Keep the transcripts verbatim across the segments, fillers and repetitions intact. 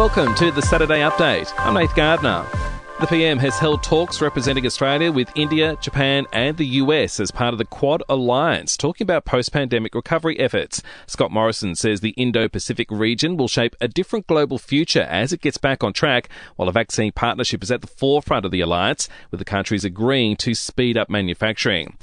Welcome to the Saturday Update. I'm Nate Gardner. The P M has held talks representing Australia with India, Japan and the U S as part of the Quad Alliance, talking about post-pandemic recovery efforts. Scott Morrison says the Indo-Pacific region will shape a different global future as it gets back on track, while a vaccine partnership is at the forefront of the alliance, with the countries agreeing to speed up manufacturing.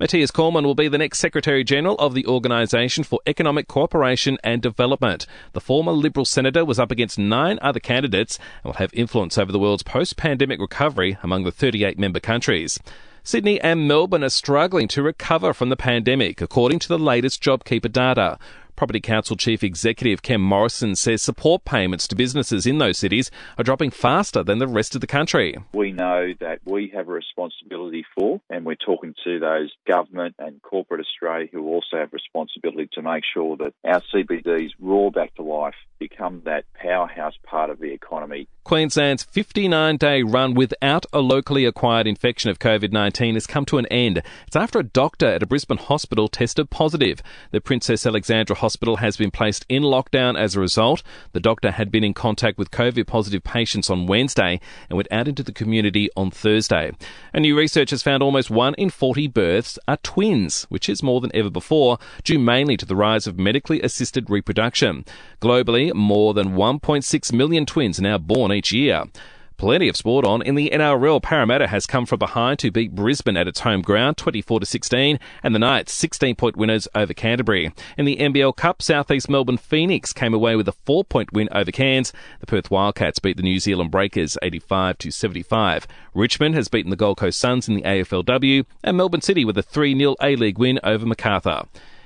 Mathias Cormann will be the next Secretary-General of the Organisation for Economic Co-operation and Development. The former Liberal senator was up against nine other candidates and will have influence over the world's post-pandemic recovery among the thirty-eight member countries. Sydney and Melbourne are struggling to recover from the pandemic, according to the latest JobKeeper data. Property Council Chief Executive Ken Morrison says support payments to businesses in those cities are dropping faster than the rest of the country. We know that we have a responsibility for, and we're talking to those government and corporate Australia who also have responsibility to make sure that our C B Ds roar back to life, become that powerhouse part of the economy. Queensland's fifty-nine day run without a locally acquired infection of covid nineteen has come to an end. It's after a doctor at a Brisbane hospital tested positive. The Princess Alexandra Hospital has been placed in lockdown as a result. The doctor had been in contact with COVID-positive patients on Wednesday and went out into the community on Thursday. And new research has found almost one in forty births are twins, which is more than ever before, due mainly to the rise of medically assisted reproduction. Globally, more than one point six million twins are now born each year. Plenty of sport on. In the N R L, Parramatta has come from behind to beat Brisbane at its home ground twenty-four to sixteen, and the Knights sixteen point winners over Canterbury. In the N B L Cup, Southeast Melbourne Phoenix came away with a four point win over Cairns. The Perth Wildcats beat the New Zealand Breakers eighty-five to seventy-five. Richmond has beaten the Gold Coast Suns in the A F L W, and Melbourne City with a three nil A-League win over Macarthur.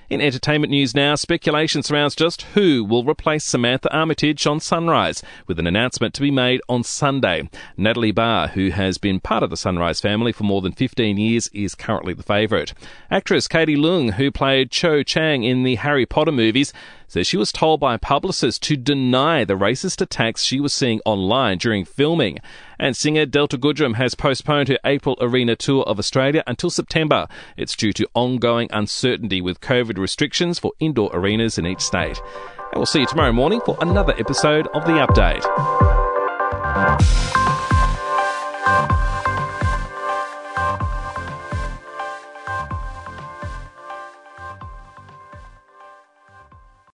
In entertainment news now, speculation surrounds just who will replace Samantha Armytage on Sunrise, with an announcement to be made on Sunday. Natalie Barr, who has been part of the Sunrise family for more than fifteen years, is currently the favourite. Actress Katie Leung, who played Cho Chang in the Harry Potter movies, says she was told by publicists to deny the racist attacks she was seeing online during filming. And singer Delta Goodrem has postponed her April arena tour of Australia until September. It's due to ongoing uncertainty with COVID restrictions for indoor arenas in each state. And we'll see you tomorrow morning for another episode of The Update.